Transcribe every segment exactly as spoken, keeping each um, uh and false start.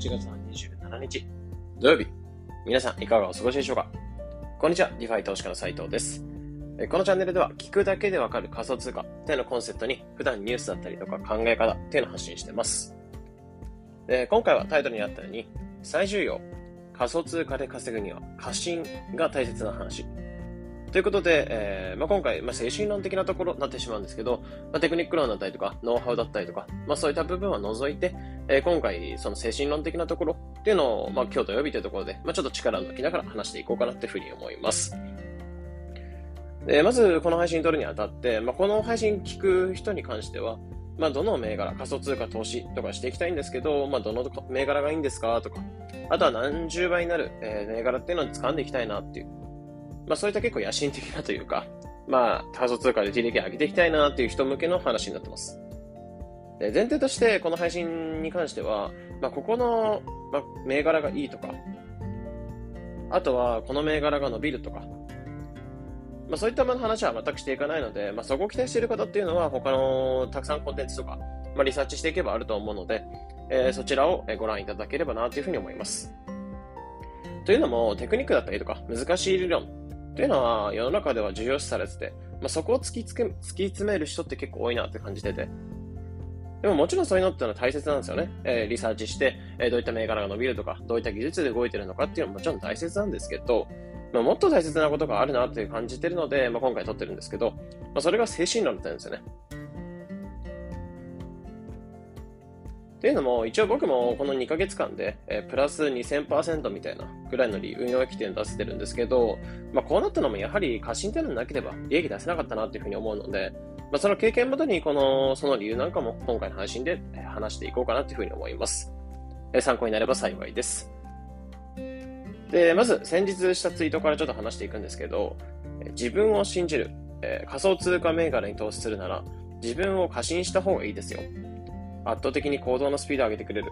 じゅういちがつのにじゅうしちにち土曜日、皆さんいかがお過ごしでしょうか。こんにちは、ディファイ投資家の斉藤です。このチャンネルでは聞くだけでわかる仮想通貨というのをコンセプトに、普段ニュースだったりとか考え方というのを発信しています。で、今回はタイトルにあったように、最重要仮想通貨で稼ぐには過信が大切な話ということで、えーまあ、今回、まあ、精神論的なところになってしまうんですけど、まあ、テクニック論だったりとかノウハウだったりとか、まあ、そういった部分は除いて、えー、今回その精神論的なところっていうのを、まあ、今日土曜日というところで、まあ、ちょっと力を抜きながら話していこうかなというふうに思います。で、まずこの配信撮るにあたって、まあ、この配信聞く人に関しては、まあ、どの銘柄仮想通貨投資とかしていきたいんですけど、まあ、どの銘柄がいいんですかとか、あとは何十倍になる、えー、銘柄っていうのを掴んでいきたいなっていう、まあ、そういった結構野心的なというか、まあ、仮想通貨で ジーディーピー 上げていきたいなっていう人向けの話になってます。で、前提としてこの配信に関しては、まあ、ここの、まあ、銘柄がいいとか、あとはこの銘柄が伸びるとか、まあ、そういった話は全くしていかないので、まあ、そこを期待している方っていうのは他のたくさんコンテンツとか、まあ、リサーチしていけばあると思うので、えー、そちらをご覧いただければなというふうに思います。というのも、テクニックだったりとか難しい理論というのは世の中では重要視されてて、まあ、そこを突きつけ、突き詰める人って結構多いなって感じてて、でももちろんそういうのってのは大切なんですよね。えー、リサーチして、えー、どういった銘柄が伸びるとか、どういった技術で動いてるのかっていうのももちろん大切なんですけど、まあ、もっと大切なことがあるなって感じてるので、まあ、今回撮ってるんですけど、まあ、それが精神論だったんですよね。というのも、一応僕もこのにかげつかんで、えー、プラス にせんパーセント みたいなぐらいの運用益というのを出せてるんですけど、まあ、こうなったのもやはり過信というのなければ利益出せなかったなというふうに思うので、まあ、その経験ごとにこのその理由なんかも今回の配信で話していこうかなというふうに思います。えー、参考になれば幸いです。で、まず先日したツイートからちょっと話していくんですけど、自分を信じる、えー、仮想通貨銘柄に投資するなら自分を過信した方がいいですよ。圧倒的に行動のスピードを上げてくれる。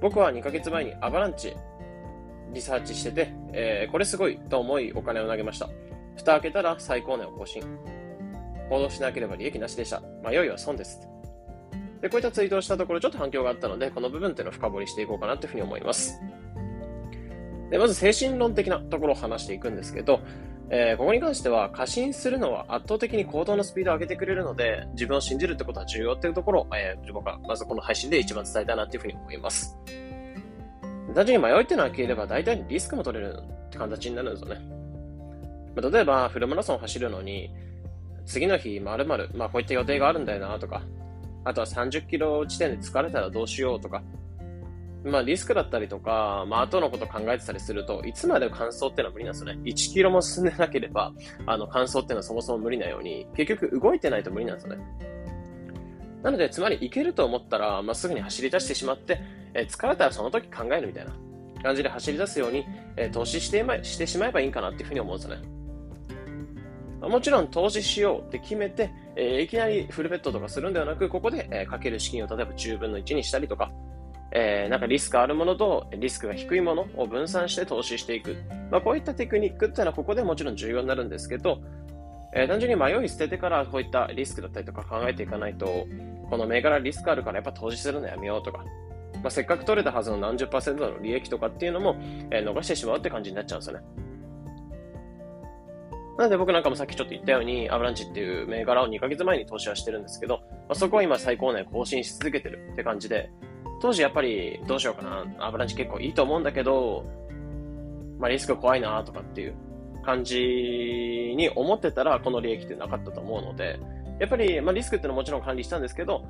僕はにかげつまえにアバランチリサーチしてて、えー、これすごいと思いお金を投げました。蓋開けたら最高値を更新。行動しなければ利益なしでした。迷いは損です。で、こういったツイートをしたところちょっと反響があったので、この部分っていうのを深掘りしていこうかなというふうに思います。で、まず精神論的なところを話していくんですけど、えー、ここに関しては過信するのは圧倒的に行動のスピードを上げてくれるので、自分を信じるってことは重要っていうところを、えー、僕はまずこの配信で一番伝えたいなっていうふうに思います。単純に迷いっていうのは消えれば大体リスクも取れるって形になるんですよね。まあ、例えばフルマラソンを走るのに次の日まるまる、まあ、こういった予定があるんだよなとか、あとはさんじゅっキロ地点で疲れたらどうしようとか、まあ、リスクだったりとか、まあ、後のことを考えてたりすると、いつまでも完走っていうのは無理なんですよね。いちキロも進んでなければ、あの、完走っていうのはそもそも無理なように、結局動いてないと無理なんですよね。なので、つまり行けると思ったら、まあ、すぐに走り出してしまって、えー、疲れたらその時考えるみたいな感じで走り出すように、えー、投資して、してしまえばいいんかなっていうふうに思うんですよね。もちろん投資しようって決めて、えー、いきなりフルベットとかするんではなく、ここで、えー、かける資金を例えばじゅうぶんのいちにしたりとか、えー、なんかリスクあるものとリスクが低いものを分散して投資していく、まあ、こういったテクニックっていうのはここでもちろん重要になるんですけど、えー、単純に迷い捨ててからこういったリスクだったりとか考えていかないと、この銘柄リスクあるからやっぱ投資するのやめようとか、まあ、せっかく取れたはずの何十パーセントの利益とかっていうのも、えー、逃してしまうって感じになっちゃうんですよね。なので僕なんかもさっきちょっと言ったようにアブランチっていう銘柄をにかげつまえに投資はしてるんですけど、まあ、そこは今最高値更新し続けてるって感じで、当時やっぱりどうしようかな、アブランチ結構いいと思うんだけど、まあ、リスク怖いなとかっていう感じに思ってたら、この利益ってなかったと思うので、やっぱりまあリスクってのはもちろん管理したんですけど、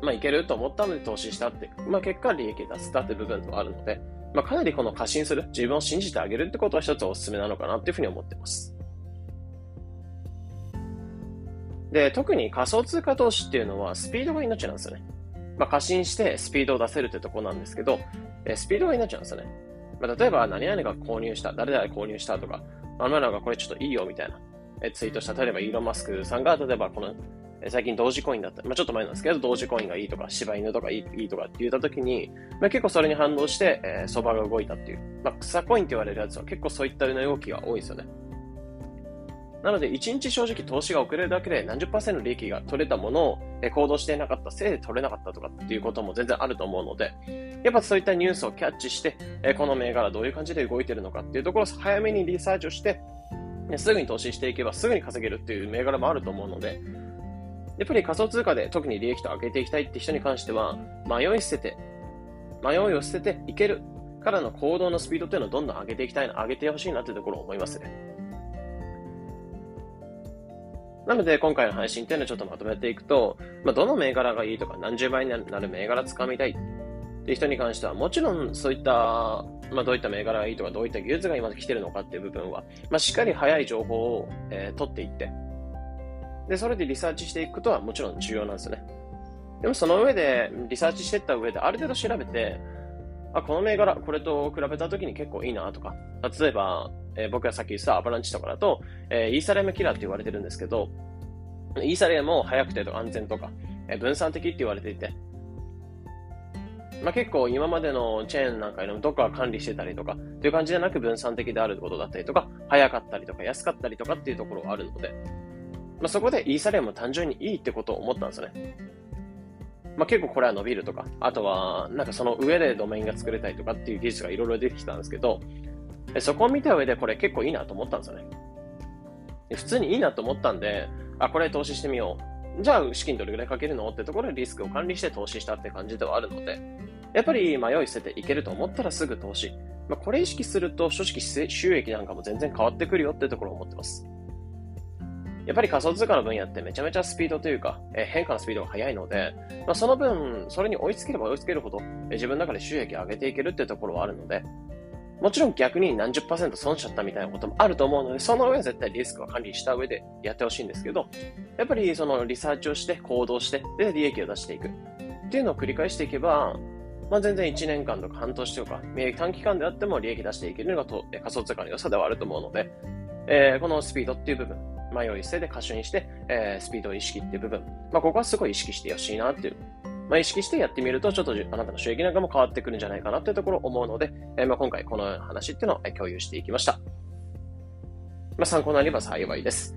まあ、いけると思ったので投資したって、まあ、結果利益出せたって部分もあるので、まあ、かなりこの過信する、自分を信じてあげるってことは一つおすすめなのかなっていうふうに思ってます。で、特に仮想通貨投資っていうのはスピードが命なんですよね。まあ、過信してスピードを出せるってところなんですけど、えスピードが命なんですよね。まあ、例えば何々が購入した、誰々が購入したとか、あのようなこれちょっといいよみたいなえツイートした、例えばイーロン・マスクさんが、例えばこのえ最近同時コインだった、まあ、ちょっと前なんですけど同時コインがいいとか柴犬とかい い, い, いとかって言った時に、まあ、結構それに反応して、えー、相場が動いたっていう、まあ、草コインって言われるやつは結構そういった動きが多いですよね。なのでいちにち正直投資が遅れるだけで何十パーセントの利益が取れたものを行動してなかったせいで取れなかったとかっていうことも全然あると思うので、やっぱそういったニュースをキャッチして、この銘柄どういう感じで動いてるのかっていうところを早めにリサーチをして、すぐに投資していけばすぐに稼げるっていう銘柄もあると思うので、やっぱり仮想通貨で特に利益と上げていきたいって人に関しては、迷い捨てて、迷いを捨てていけるからの行動のスピードっていうのをどんどん上げていきたいな、上げてほしいなっていうところを思いますね。なので今回の配信っていうのをちょっとまとめていくと、まあ、どの銘柄がいいとか何十倍になる銘柄掴みたいっていう人に関しては、もちろんそういった、まあ、どういった銘柄がいいとかどういった技術が今来てるのかっていう部分は、まあ、しっかり早い情報を、えー、取っていって、でそれでリサーチしていくことはもちろん重要なんですよね。でもその上でリサーチしていった上である程度調べて、あ、この銘柄これと比べたときに結構いいなとか、例えば、えー、僕がさっき言ったアバランチとかだと、えー、イーサリアムキラーって言われてるんですけど、イーサリアムも早くてとか安全とか、えー、分散的って言われていて、まあ、結構今までのチェーンなんかのどこか管理してたりとかという感じじゃなく、分散的であることだったりとか早かったりとか安かったりとかっていうところがあるので、まあ、そこでイーサリアムも単純にいいってことを思ったんですよね。まあ、結構これは伸びるとか、あとはなんかその上でドメインが作れたりとかっていう技術がいろいろ出てきたんですけど、そこを見た上でこれ結構いいなと思ったんですよね。普通にいいなと思ったんで、あ、これ投資してみよう、じゃあ資金どれぐらいかけるのってところでリスクを管理して投資したって感じではあるので、やっぱり迷い捨てていけると思ったらすぐ投資、まあ、これ意識すると正直収益なんかも全然変わってくるよってところを思ってます。やっぱり仮想通貨の分野ってめちゃめちゃスピードというか、えー、変化のスピードが速いので、まあ、その分それに追いつければ追いつけるほど、えー、自分の中で収益を上げていけるっていうところはあるので、もちろん逆に何十パーセント損しちゃったみたいなこともあると思うので、その上は絶対リスクを管理した上でやってほしいんですけど、やっぱりそのリサーチをして行動して、で利益を出していくっていうのを繰り返していけば、まあ、全然いちねんかんとか半年とか短期間であっても利益出していけるのがと、えー、仮想通貨の良さではあると思うので、えー、このスピードっていう部分、迷い捨てで過信して、えー、スピード意識っていう部分、まあ、ここはすごい意識してほしいなっていう、まあ、意識してやってみるとちょっとあなたの収益なんかも変わってくるんじゃないかなっていうところを思うので、えー、まあ今回この話っていうのを共有していきました。まあ、参考になれば幸いです。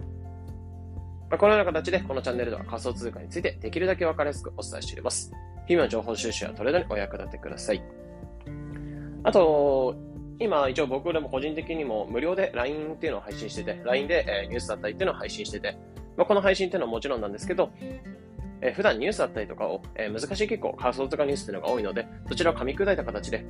まあ、このような形でこのチャンネルでは仮想通貨についてできるだけ分かりやすくお伝えしています。日々の情報収集やトレードにお役立てください。あと今一応僕でも個人的にも無料で ライン っていうのを配信してて、 ライン でニュースだったりっていうのを配信してて、まあ、この配信っていうのはもちろんなんですけど、え普段ニュースだったりとかを、え難しい結構仮想通貨ニュースっていうのが多いので、そちらを噛み砕いた形で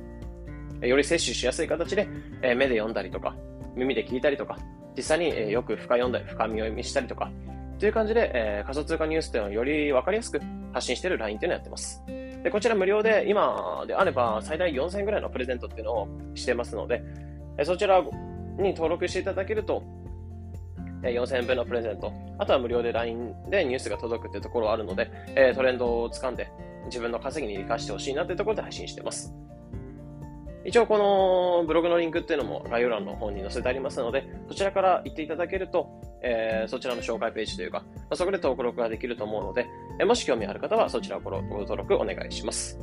より摂取しやすい形で、え目で読んだりとか耳で聞いたりとか、実際にえよく深読んだり深み読みしたりとかという感じで、え仮想通貨ニュースっていうのをより分かりやすく発信している ライン っていうのをやってます。でこちら無料で今であれば最大よんせんえんぐらいのプレゼントっていうのをしてますので、そちらに登録していただけるとよんせんえんぶんのプレゼント、あとは無料で ライン でニュースが届くっていうところがあるので、トレンドを掴んで自分の稼ぎに生かしてほしいなっていうところで配信してます。一応このブログのリンクっていうのも概要欄の方に載せてありますので、そちらから行っていただけると、えー、そちらの紹介ページというか、まあ、そこで登録ができると思うので、えー、もし興味ある方はそちらをご登録お願いします。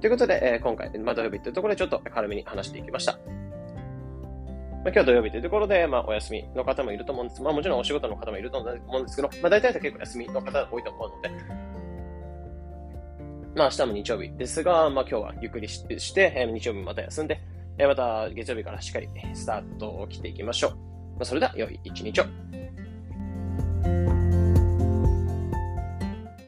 ということで、えー、今回、まあ、土曜日というところでちょっと軽めに話していきました。まあ、今日は土曜日というところで、まあ、お休みの方もいると思うんです。まあ、もちろんお仕事の方もいると思うんですけど、まあ、大体は結構休みの方が多いと思うので、まあ、明日も日曜日ですが、まあ、今日はゆっくりして、えー、日曜日また休んで、また月曜日からしっかりスタートを切っていきましょう。それでは良い一日を。